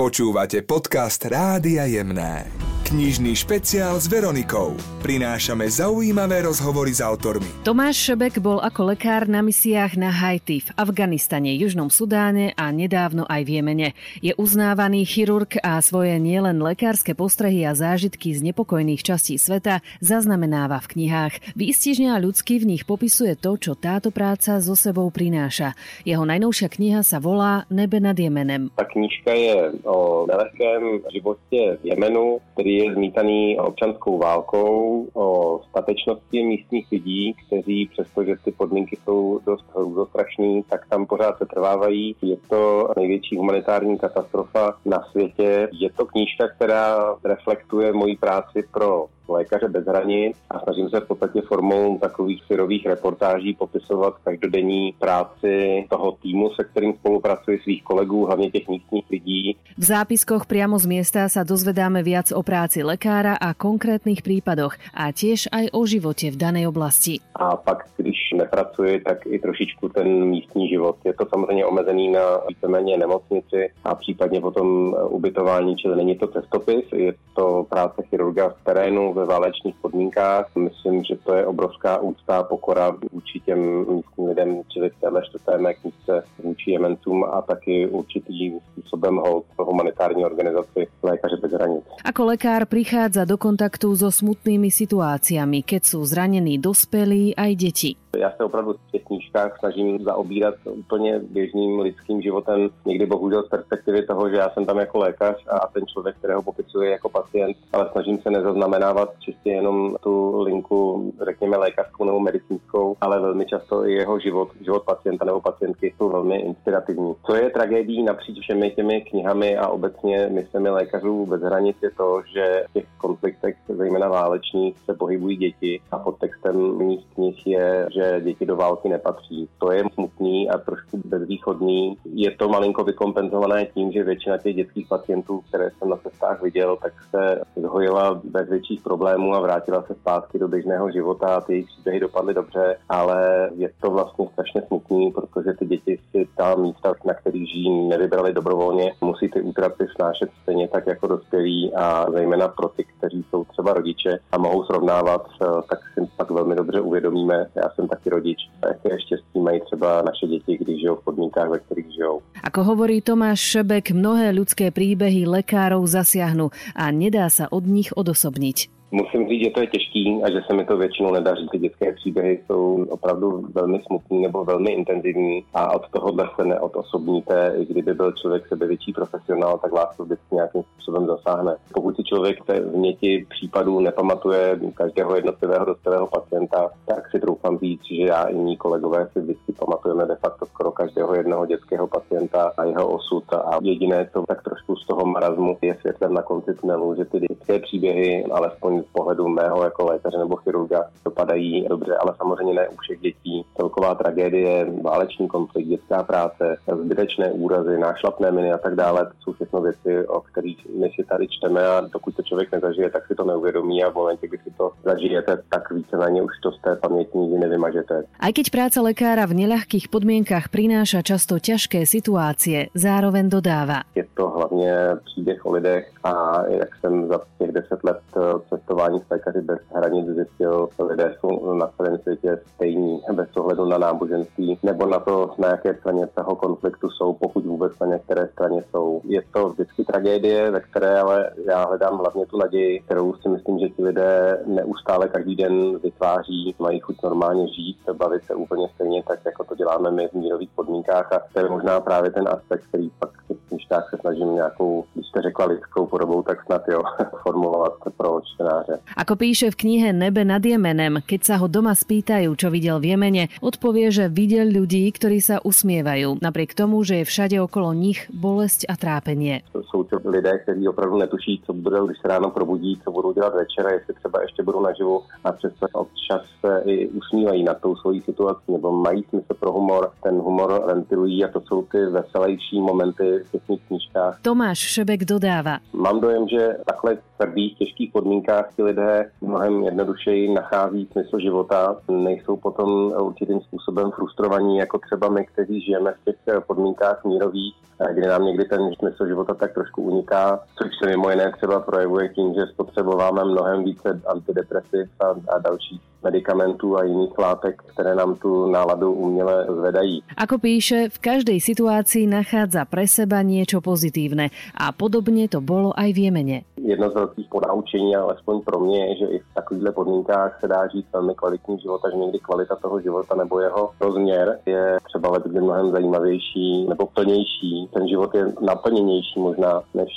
Počúvate podcast Rádia Jemné. Knižný špeciál s Veronikou. Prinášame zaujímavé rozhovory s autormi. Tomáš Šebek bol ako lekár na misiách na Haiti, v Afganistane, Južnom Sudáne a nedávno aj v Jemene. Je uznávaný chirurg a svoje nielen lekárske postrehy a zážitky z nepokojných častí sveta zaznamenáva v knihách. Výstižne a ľudsky v nich popisuje to, čo táto práca so sebou prináša. Jeho najnovšia kniha sa volá Nebo nad Jemenem. Tá knižka je o nelehkém životě v Jemenu, který je zmítaný občanskou válkou, o statečnosti místních lidí, kteří přestože ty podmínky jsou dost hrůzostrašný, tak tam pořád se trvávají. Je to největší humanitární katastrofa na světě. Je to knížka, která reflektuje moji práci pro Lékaře bez hranic a snažím se v podstatě formou takových syrových reportáží popisovat každodenní práci toho týmu, se kterým spolupracuji, svých kolegů, hlavně těch místních lidí. V zápiskoch priamo z miesta sa dozvedáme viac o práci lekára a konkrétnych prípadoch a tiež aj o živote v danej oblasti. A pak, když nepracuje, tak i trošičku ten místní život. Je to samozřejmě omezený na víceméně nemocnici a případně potom ubytování, čili není to cestopis, je to práce chirurga v terénu, ve válečných podmínkách. Myslím, že to je obrovská úcta a pokora vůči těm místním lidem, čili v téhle čtvrté mé knížce vůči Jemencům a taky určitým způsobem hold humanitární organizaci Lékaři bez hranic. Ako lekár prichádza do kontaktu so smutnými situáciami, keď sú zranení dospelí aj deti. Já se opravdu v těch knížkách snažím zaobírat úplně běžným lidským životem, někdy bohužel z perspektivy toho, že já jsem tam jako lékař a ten člověk, kterého popisuje jako pacient, ale snažím se nezaznamenávat čistě jenom tu linku, řekněme lékařskou nebo medicínskou, ale velmi často i jeho život pacienta nebo pacientky jsou velmi inspirativní. Co je tragédií napříč všemi těmi knihami a obecně misemi Lékařů bez hranic je to, že v těch konfliktech, zejména válečních, se pohybují děti a podtextem mých knih je, že děti do války nepatří. To je smutný a trošku bezvýchodný. Je to malinko vykompenzované tím, že většina těch dětských pacientů, které jsem na cestách viděl, tak se zhojila bez větších problémů a vrátila se zpátky do běžného života a ty jejich příběhy dopadly dobře, ale je to vlastně strašně smutný, protože ty děti si ta místa, na kterých žijí, nevybrali dobrovolně. Musí ty útraty snášet stejně tak jako dospělí a zejména pro ty, kteří jsou třeba rodiče a mohou srovnávat, tak si pak velmi dobře uvědomíme. Já som taký rodič, aké šťastie majú třeba naše deti, když žijú v podmienkách, ve ktorých žijú. Ako hovorí Tomáš Šebek, mnohé ľudské príbehy lekárov zasiahnu a nedá sa od nich odosobniť. Musím říct, že to je těžký a že se mi to většinou nedaří. Ty dětské příběhy jsou opravdu velmi smutný nebo velmi intenzivní a od tohohle se neodosobníte. I kdyby byl člověk sebevětší profesionál, tak vás to vždycky nějakým způsobem zasáhne. Pokud si člověk té vněti případů nepamatuje každého jednotlivého dospělého pacienta, tak si troufám říct, že já i mí kolegové si vždycky pamatujeme de facto skoro každého jednoho dětského pacienta a jeho osud a jediné, co tak trošku z toho marazmu je světlem na konci tunelu, že ty dětské příběhy alespoň z pohledu mého jako lékaře nebo chirurga dopadají dobře, ale samozřejmě ne u všech dětí. Celková tragédie, válečný konflikt, dětská práce, zbytečné úrazy, nášlapné miny a tak dále, to jsou všechno věci, o kterých my si tady čteme a dokud to člověk nezažije, tak si to neuvědomí a v momentě, kdy si to zažijete, tak víceméně už to z té paměti nikdy nevymažete. Aj keď práca lekára v neľahkých podmienkach prináša často ťažké situácie, zároveň dodáva. Je to hlavně příběh o lidech a jak jsem za těch 10 let cestování s Lékaři bez hranic zjistil, lidé jsou na celém světě stejní, bez ohledu na náboženství nebo na to, na jaké straně toho konfliktu jsou, pokud vůbec na některé straně jsou. Je to vždycky tragédie, ve které ale já hledám hlavně tu naději, kterou si myslím, že ti lidé neustále každý den vytváří, mají chuť normálně žít, bavit se úplně stejně tak, jako to děláme my v mírových podmínkách a to je možná právě ten aspekt, který pak když tak se snažím nějakou, když jste řekla lidskou podobou, tak snad jo, formulovat pro čtenáře. Ako píše v knihe Nebe nad Jemenem, keď sa ho doma spýtajú, čo videl v Jemene, odpovie, že videl ľudí, ktorí sa usmievajú, napriek tomu, že je všade okolo nich bolesť a trápenie. Sú to lidé, kteří opravdu netuší, co budou, když se ráno probudí, co budou dělat večera, jestli třeba ještě budou naživu a přesto občas se i usmívají nad tou svojí situací, nebo mají smysl pro humor, ten humor ventilují a to jsou ty veselejší momenty. zdravotních knížkách. Tomáš Šebek dodává. Mám dojem, že takhle v tvrdých, těžkých podmínkách ti lidé mnohem jednodušeji nachází smysl života. Nejsou potom určitým způsobem frustrovaní, jako třeba my, kteří žijeme v těch podmínkách mírových, kde nám někdy ten smysl života tak trošku uniká, což se mimo jiné třeba projevuje tím, že spotřebováme mnohem více antidepresiv a dalších medikamentů a jiných látek, které nám tu náladu uměle zvedají. Ako píše, v každej situácii nachádza pre seba niečo pozitívne a podobne to bolo aj v Jemene. Jedno z veľkých ponaučení, alespoň pro mě, je, že i v takovýchto podmínkách se dá žít velmi kvalitní život a že někdy kvalita toho života nebo jeho rozměr je třeba letkdy mnohem zajímavější nebo plnější. Ten život je naplněnější možná než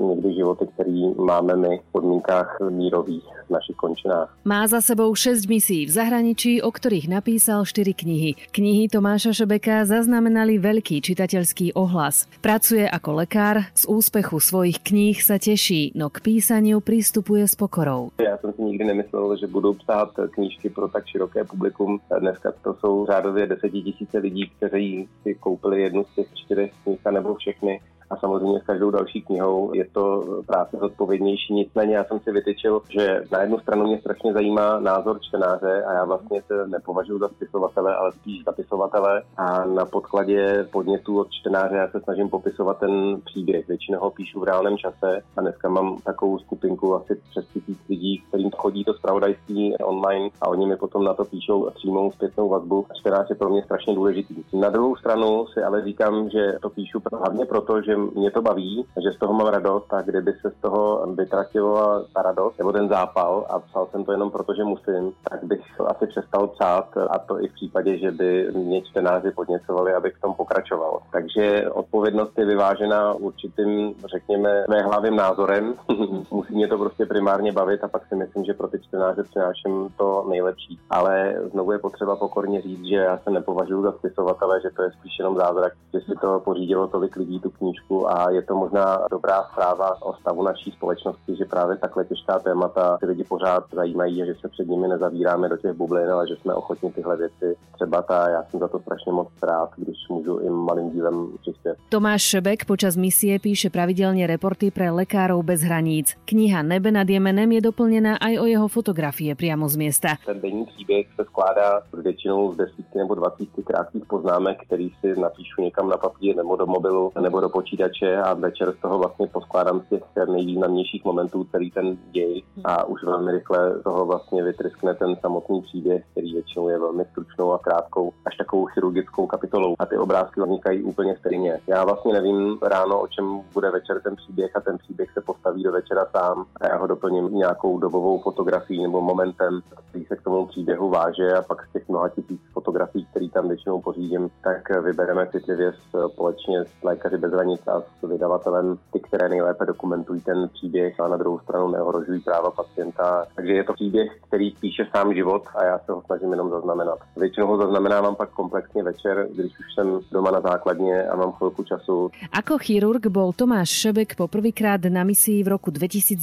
někdy životy, který máme my v podmínkách mírových v našich končinách. Má za sebou 6 misií v zahraničí, o ktorých napísal 4 knihy. Knihy Tomáša Šebeka zaznamenali veľký čitateľský ohlas. Pracuje ako lekár, z úspechu svojich kníh sa teší, no k písaniu pristupuje s pokorou. Ja som si nikdy nemyslel, že budú psát knížky pro tak široké publikum. Dneska to sú řádově 10 000 lidí, kteří si koupili jednu z těch 4 knih nebo všechny. A samozřejmě s každou další knihou je to práce zodpovědnější. Nicméně já jsem si vytyčil, že na jednu stranu mě strašně zajímá názor čtenáře a já vlastně se nepovažuji za spisovatele, ale spíš zapisovatele. A na podkladě podnětů od čtenáře já se snažím popisovat ten příběh. Většinou ho píšu v reálném čase a dneska mám takovou skupinku asi přes 1000 lidí, kterým chodí to zpravodajství online a oni mi potom na to píšou přímou zpětnou vazbu. Čtenář je pro mě strašně důležitý. Na druhou stranu si ale říkám, že to píšu hlavně proto, že mě to baví, že z toho mám radost a kdyby se z toho vytratila ta radost nebo ten zápal a psal jsem to jenom proto, že musím, tak bych asi přestal psát a to i v případě, že by mě čtenáři podněcovali, abych v tom pokračoval. Takže odpovědnost je vyvážená určitým, řekněme, hlavním názorem. Musí mě to prostě primárně bavit a pak si myslím, že pro ty čtenáře přináším to nejlepší. Ale znovu je potřeba pokorně říct, že já se nepovažuji za spisovatele, že to je spíš jenom zázrak, že si to pořídilo tolik lidí tu knížku. A je to možná dobrá zpráva o stavu naší společnosti, že právě takhle těžká témata ty lidi pořád zajímají a že se před nimi nezavíráme do těch bublin, ale že jsme ochotni tyhle věci třebata. Já jsem za to strašně moc rád, když můžu i malým dílem přispět. Tomáš Šebek počas misie píše pravidelne reporty pre Lekárov bez hraníc. Kniha Nebe nad Jemenem je doplnená aj o jeho fotografie priamo z miesta. Ten denní příběh se skládá většinou z 10 nebo 20 krátkých poznámek, který si napíšu někam na papír nebo do mobilu nebo do počítače. A večer z toho vlastně poskládám z těch nejvýznamnějších momentů celý ten děj a už velmi rychle z toho vlastně vytryskne ten samotný příběh, který většinou je velmi stručnou a krátkou, až takovou chirurgickou kapitolou a ty obrázky vznikají úplně stejně. Já vlastně nevím ráno, o čem bude večer ten příběh a ten příběh se postaví do večera sám a já ho doplním nějakou dobovou fotografií nebo momentem, který se k tomu příběhu váže a pak z těch mnoha tisíc fotografií, které tam většinou pořídím, tak vybereme citlivě společně s Lékaři bez hranic a s vydavatelem ty, které nejlépe dokumentují ten příběh a na druhou stranu neohrožují práva pacienta. Takže je to příběh, který píše sám život a já se ho snažím jenom zaznamenat. Většinou ho zaznamenávám pak komplexně večer, když už jsem doma na základně a mám chvilku času. Ako chirurg bol Tomáš Šebek poprvýkrát na misii v roku 2010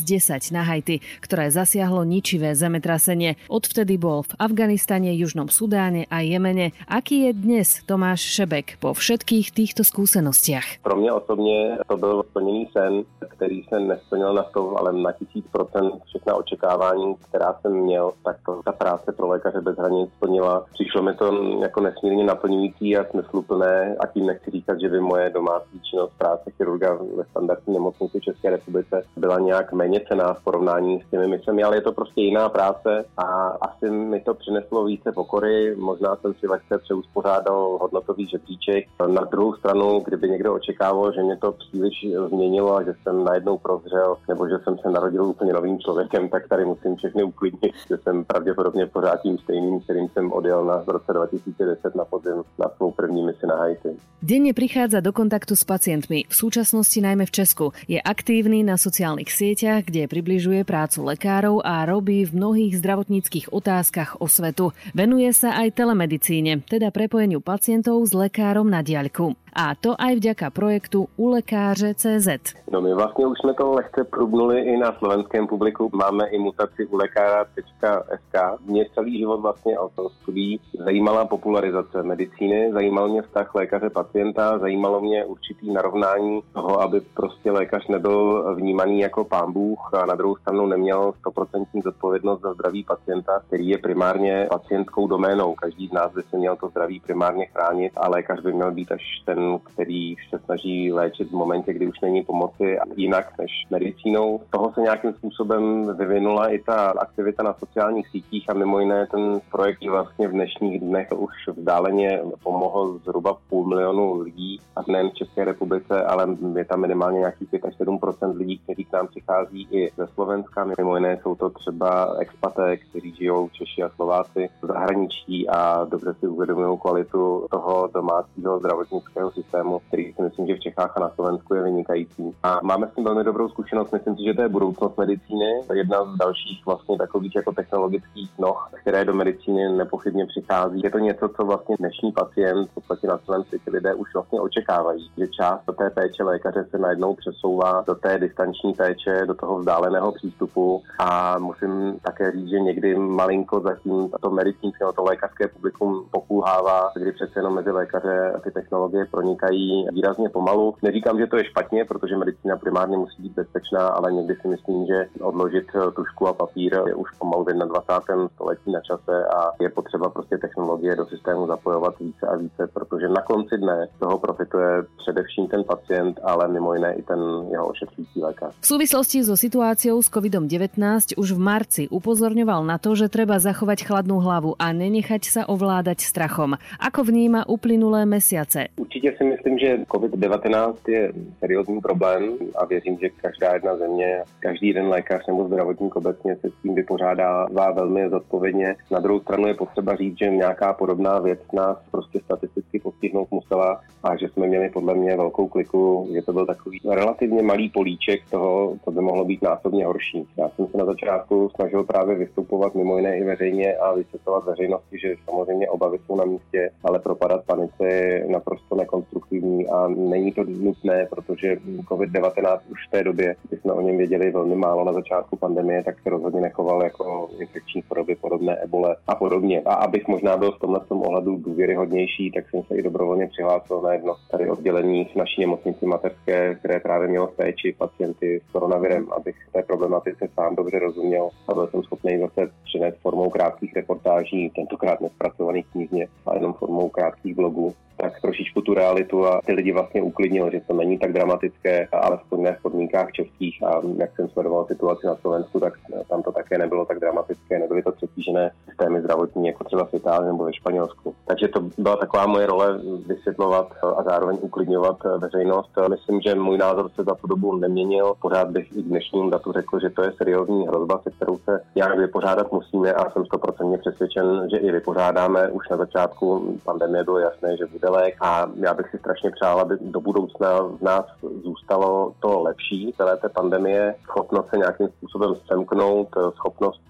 na Haiti, ktoré zasiahlo ničivé zemetrasenie. Odvtedy bol v Afganistane, Južnom Sudáne a Jemene. Aký je dnes Tomáš Šebek po všetkých týchto skúsenostiach? Pro mňa osobně to byl splněný sen, který se nesplnil na 100, ale na 1000% všechna očekávání, která jsem měl, tak to, ta práce pro Lékaře bez hranic splnila. Přišlo mi to jako nesmírně naplňující a smysluplné a tím nechci říkat, že by moje domácí činnost práce chirurga ve standardní nemocnici v České republice byla nějak méně cená v porovnání s těmi misemi, ale je to prostě jiná práce a asi mi to přineslo více pokory, možná jsem si lehce přeuspořádal hodnotový žebříček. Na druhou stranu, kdyby někdo očekával, že mě to příliš změnilo a že jsem najednou prozřel, nebo že jsem se narodil úplně novým člověkem, tak tady musím všechny uklidnit, že jsem pravděpodobně pořád tím stejným, kterým jsem odjel v roce 2010 na podzim na svou první misi na Haiti. Denne prichádza do kontaktu s pacientmi, v súčasnosti najmä v Česku. Je aktívny na sociálnych sieťach, kde približuje prácu lekárov a robí v mnohých zdravotníckych otázkach osvetu. Venuje sa aj telemedicíne, teda prepojeniu pacientov s lekárom na diaľku. A to aj vďaka projektu ulekáře.cz. No my vlastně už jsme to lehce průbnuli i na slovenském publiku. Máme i mutaci ulekáře.sk. Mě celý život vlastně od toho studií zajímala popularizace medicíny, zajímal mě vztah lékaře pacienta, zajímalo mě určitý narovnání toho, aby prostě lékař nebyl vnímaný jako pán Bůh a na druhou stranu neměl 100% zodpovědnost za zdraví pacienta, který je primárně pacientskou doménou. Každý z nás by se měl to zdraví primárně chránit a lékař by měl být až ten, který se snaží léčit v momentě, kdy už není pomoci a jinak než medicínou. Z toho se nějakým způsobem vyvinula i ta aktivita na sociálních sítích a mimo jiné ten projekt vlastně v dnešních dnech už vzdáleně pomohl zhruba 500 000 lidí a nejen v České republice, ale je tam minimálně nějakých 5-7% lidí, kteří k nám přichází i ze Slovenska. Mimo jiné jsou to třeba expaté, kteří žijou Češi a Slováci v zahraničí a dobře si uvědomují kvalitu toho domácího zdravotnického systému, který si myslím, že v Čechách a na Slovensku je vynikající. A máme s tím velmi dobrou zkušenost, myslím si, že to je budoucnost medicíny, jedna z dalších vlastně takových jako technologických noh, které do medicíny nepochybně přichází. Je to něco, co vlastně dnešní pacient v podstatě na celém světě lidé už vlastně očekávají, že část do té péče lékaře se najednou přesouvá do té distanční péče, do toho vzdáleného přístupu a musím také říct, že někdy malinko zatím to medicínské nebo to lékařské publikum pokulhává, kdy přece jenom mezi lékaře ty technologie pronikají výrazně pomalu. Neříkám, že to je špatně, protože medicína primárně musí být bezpečná, ale někdy si myslím, že odložit tužku a papír je už pomalu v 21. století na čase a je potřeba prostě technologie do systému zapojovat více a více, protože na konci dne toho profituje především ten pacient, ale mimo jiné i ten jeho ošetřující lékař. V súvislosti so situáciou s COVID-19 už v marci upozorňoval na to, že treba zachovať chladnú hlavu a nenechať sa ovládať strachom. Ako vníma uplynulé mesiace? Určitě si myslím, že COVID-19 je seriózní problém a věřím, že každá jedna země, každý jeden lékař nebo zdravotník obecně se s tím vypořádává velmi zodpovědně. Na druhou stranu je potřeba říct, že nějaká podobná věc nás prostě statisticky postihnout musela a že jsme měli podle mě velkou kliku, že to byl takový relativně malý políček toho, co by mohlo být násobně horší. Já jsem se na začátku snažil právě vystupovat mimo jiné i veřejně a vysvětlovat veřejnosti, že samozřejmě obavy jsou na místě, ale propadat panice je naprosto nekonstruktivní a není to nutné, protože COVID-19 už v té době, když jsme o něm věděli velmi málo na začátku pandemie, tak se rozhodně nechoval jako infekční choroby podobné ebole a podobně. A abych možná byl v tomhle ohledu důvěryhodnější, tak jsem se i dobrovolně přihlásil na jedno tady oddělení v naší nemocnici mateřské, které právě mělo péči pacienty s koronavirem, abych té problematice sám dobře rozuměl a byl jsem schopný zase přinést formou krátkých reportáží, tentokrát nezpracovaných knižně, a jenom formou krátkých blogů, tak trošičku tu realitu a ty lidi vlastně uklidnil, že to není tak dramatické, alespoň ne v podmínkách českých a jak jsem sledoval situaci na Slovensku, tak tam to také nebylo tak dramatické, nebyly to přetížené systémy zdravotní jako třeba v Itálii nebo ve Španělsku. Takže to byla taková moje role vysvětlovat a zároveň uklidňovat veřejnost. Myslím, že můj názor se za tu dobu neměnil, pořád bych i dnešním datu řekl, že to je seriózní hrozba, se kterou se nějak vypořádat musíme a jsem 100% přesvědčen, že i vypořádáme. Už na začátku pandemie bylo jasné, že bude lék a já bych si strašně přál, aby do budoucna v nás zůstalo to lepší celé té pandemie, schopnost se nějakým způsobem semknout, schopnost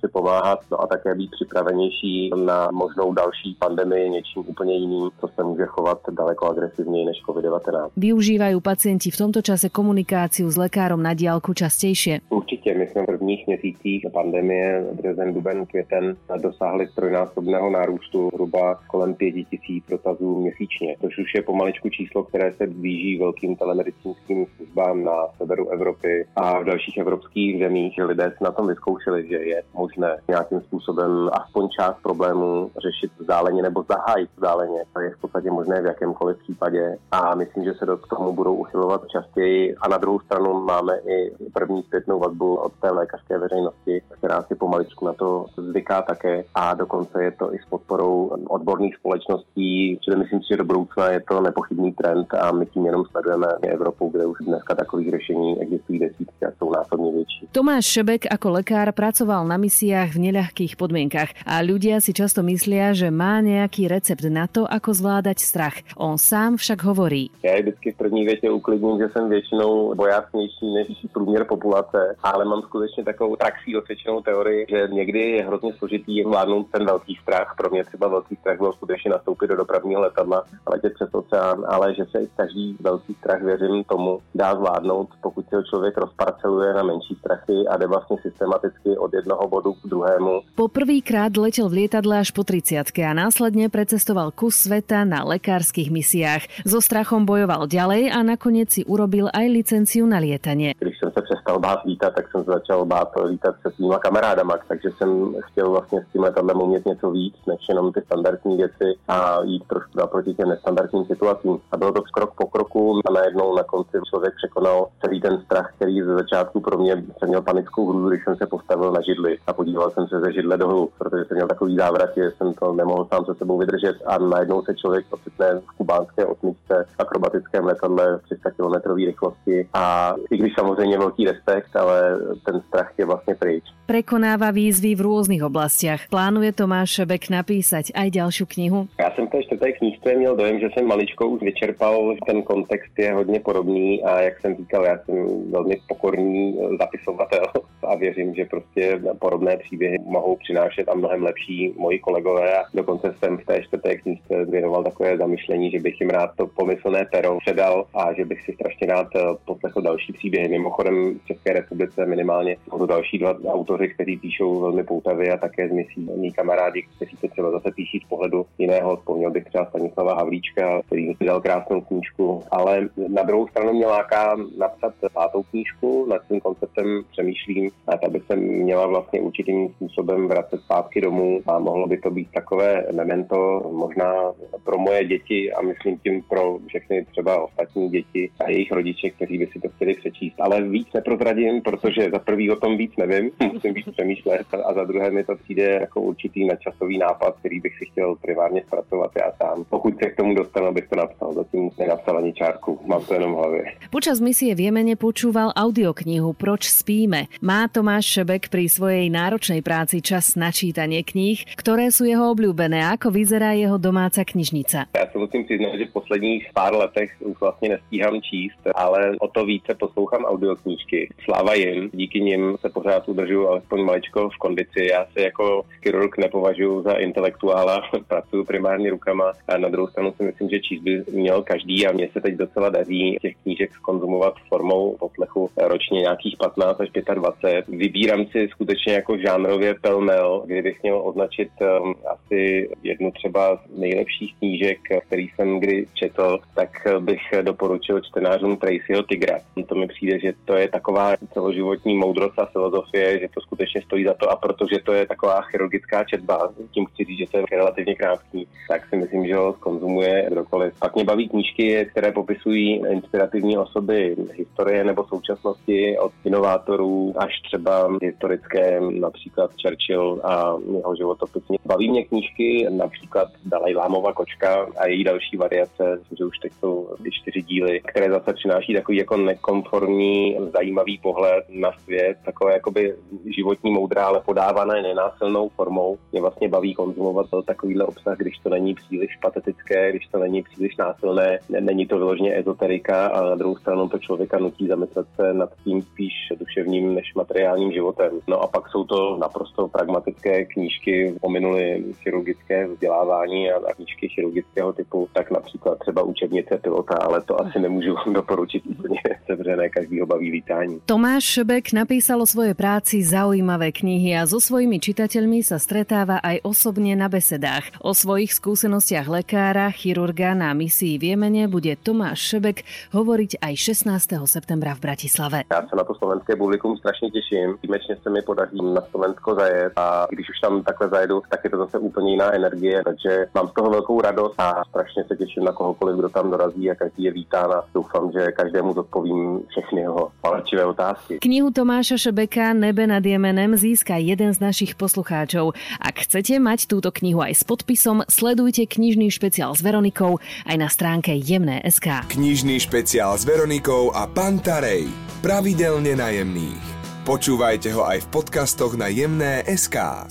si pomáhat, no a také být připravenější na možnou další pandemii něčím úplně jiným, co se může chovat daleko agresivněji než COVID-19. Využívají pacienti v tomto čase komunikáciu s lekárom na diálku častějšie? Určitě, my jsme v prvních měsících pandemie, březen, duben, květen, dosáhli trojnásobného nárůstu hruba kolem 5 000 dotazů měsíčně, což už je pomaličku číslo, které se blíží velkým telemedicínským službám na severu Evropy a v dalších evropských zemích. Lidé se na tom vyzkoušeli, že je možné nějakým způsobem aspoň část problémů řešit vzdáleně nebo zahájit vzdáleně. To je v podstatě možné v jakémkoliv případě a myslím, že se do tomu budou uchylovat častěji. A na druhou stranu máme i první zpětnou vazbu od té lékařské veřejnosti, která si pomaličku na to zvyká také a dokonce je to i s podporou odborných společností. Myslím si, že do budoucna je to nepochybný trend a my tím jenom sledujeme Evropu, kde už dneska takových řešení existují desítky a jsou násobně větší. Tomáš Šebek ako lekár pracoval na misiách v neľahkých podmienkach a ľudia si často myslia, že má nejaký recept na to, ako zvládať strach. On sám však hovorí. Já je vždycky v první větě uklidním, že jsem většinou bojácnější než průměr populace, ale ale mám skutečně takovou praxí osvědčenou teorii, že někdy je hrozně složitý vládnout ten velký strach. Pro mě třeba velký strach byl skutečně nastoupit do dopravního letadla a letět přes oceán, ale že se každý velký strach, věřím tomu, dá zvládnout, pokud se ho člověk rozparceluje na menší strachy a jde vlastně systematicky od jednoho bodu k druhému. Poprvýkrát letel v lietadle až po 30-ke a následne precestoval kus sveta na lekárskych misiách. So strachom bojoval ďalej a nakoniec si urobil aj licenciu na lietanie. Když som sa přestal bát lítať, tak som začal bát lítať se svýma kamarádama, takže som chtěl vlastně s tím letadlem umět něco víc, než jenom ty standardní věci a jít trošku naproti těm nestandardním situacím. A bylo to krok po kroku a najednou na konci člověk překonal celý ten strach, který ze začátku pro mě jsem měl panickou hrůzu, když jsem se postavil na židli a podíval jsem se ze židle dolů, protože jsem měl takový závrat, že jsem to nemohl sám se sebou vydržet a najednou se člověk ocitne v kubánské osmičce, akrobatickém letadle 300 kilometrový rychlosti a i když samozřejmě velký respekt, ale ten strach je vlastně pryč. Prekonáva výzvy v různých oblastiach. Plánuje Tomáš Šebek napísať aj ďalšiu knihu. Já jsem v té čtvrté knížce měl dojem, že jsem maličko už vyčerpal, ten kontext je hodně podobný a jak jsem říkal, já jsem velmi pokorný zapisovatel a věřím, že prostě podobné příběhy mohou přinášet a mnohem lepší moji kolegové a dokonce jsem v té čtvrté knížce věnoval takové zamyšlení, že bych jim rád to pomyslné pero předal a že bych si strašně rád poslechl další příběhy. Mimochodem v České republice minimálně jsou další dva autoři, kteří píšou velmi poutavě a také z misí mí kamarádi, kteří se třeba zase píší z pohledu jiného. Vzpomněl bych třeba Stanislava Havlíčka, který vydal krásnou knížku, ale na druhou stranu mě láká napsat pátou knížku, nad tím konceptem přemýšlím, a ta by se měla vlastně určitým způsobem vracet zpátky domů a mohlo by to být takové memento možná pro moje děti a myslím tím pro všechny třeba ostatní děti a jejich rodiče, kteří by si to chtěli přečíst. Ale víc neprozradím, protože za prvý o tom víc nevím, musím víc přemýšlet a za druhé mi to přijde jako určitý nadčasový nápad, který bych si chtěl primárně zpracovat já sám. Pokud se k tomu dostanu, bych to napsal. Zatím nenapsal ani čárku, mám to jenom v hlavě. Počas misie v Jemene počúval audioknihu Proč spíme. Má Tomáš Šebek pri svojej náročnej práci čas na čítanie kníh, ktoré sú jeho obľúbené, ako vyzerá jeho domáca knižnica. Já se musím přiznat, že v posledních pár letech už vlastně nestíhám číst, ale o to více poslouchám audioknížky. Sláva jim, díky nim se pořád udržuju alespoň maličko v kondici. Já se jako chirurg nepovažuju za intelektuála, pracuju primárně rukama a na druhou stranu si myslím, že číst by měl každý a mně se teď docela daří těch knížek konzumovat formou poslechu ročně nějakých 15 až 25. Vybírám si skutečně jako žánrově pelmel, kdybych měl označit asi jednu třeba z nejlepších knížek, který jsem kdy četl, tak bych doporučil čtenářům Tracyho Tigra. To mi přijde, že to je taková celoživotní moudrost a filozofie, že to skutečně stojí za to a protože to je taková chirurgická četba, tím chci říct, že to je relativně krátký, tak si myslím, že ho konzumuje kdokoliv. Pak mě baví knížky, které popisují inspirativní osoby historie nebo současnosti od inovátorů až třeba historické, například Churchill a jeho životopisně. Baví mě knížky, například Dalajlámova kočka a její další variace, že už teď jsou 4 díly, které zase přináší takový jako nekonformní, zajímavý pohled na svět, takové jakoby životní moudrá, ale podávané nenásilnou formou. Mě vlastně baví konzumovat takovýhle obsah, když to není příliš patetické, když to není příliš násilné, není to vyloženě ezoterika a na druhou stranu to člověka nutí zamyslet se nad tím spíš duševním než materiálním životem. No a pak jsou to naprosto pragmatické knížky, pominuly chirurgické vzdělávání a knížky chirurgického typu, tak například třeba učebnice pilota, ale to asi nemůžu doporučit úplně sevřené, každýho baví lítání. Tomáš Šebek napísal o svojej práci zaujímavé knihy a so svojimi čitateľmi sa stretáva aj osobne na besedách. O svojich skúsenostiach lekára, chirurga na misii v Jemene bude Tomáš Šebek hovoriť aj 16. septembra v Bratislave. Ja sa na to slovenské publikum strašne teším. Výjimečne sa mi podarí na Slovensko zajet a když už tam takhle zajedu, tak je to zase úplně jiná energie, takže mám z toho velkou radost a strašně se těším na kohokoliv, kdo tam dorazí a každý je vítán a doufám, že každému zodpovím všechny jeho palačivé otázky. Knihu Tomáša Šebeka Nebe nad Jemenem získa jeden z našich poslucháčov. Ak chcete mať túto knihu aj s podpisom, sledujte knižný špeciál s Veronikou aj na stránke jemne.sk. Knižný špeciál s Veronikou a Pantarej. Pravidelne na Jemných. Počúvajte ho aj v podcastoch na jemne.sk.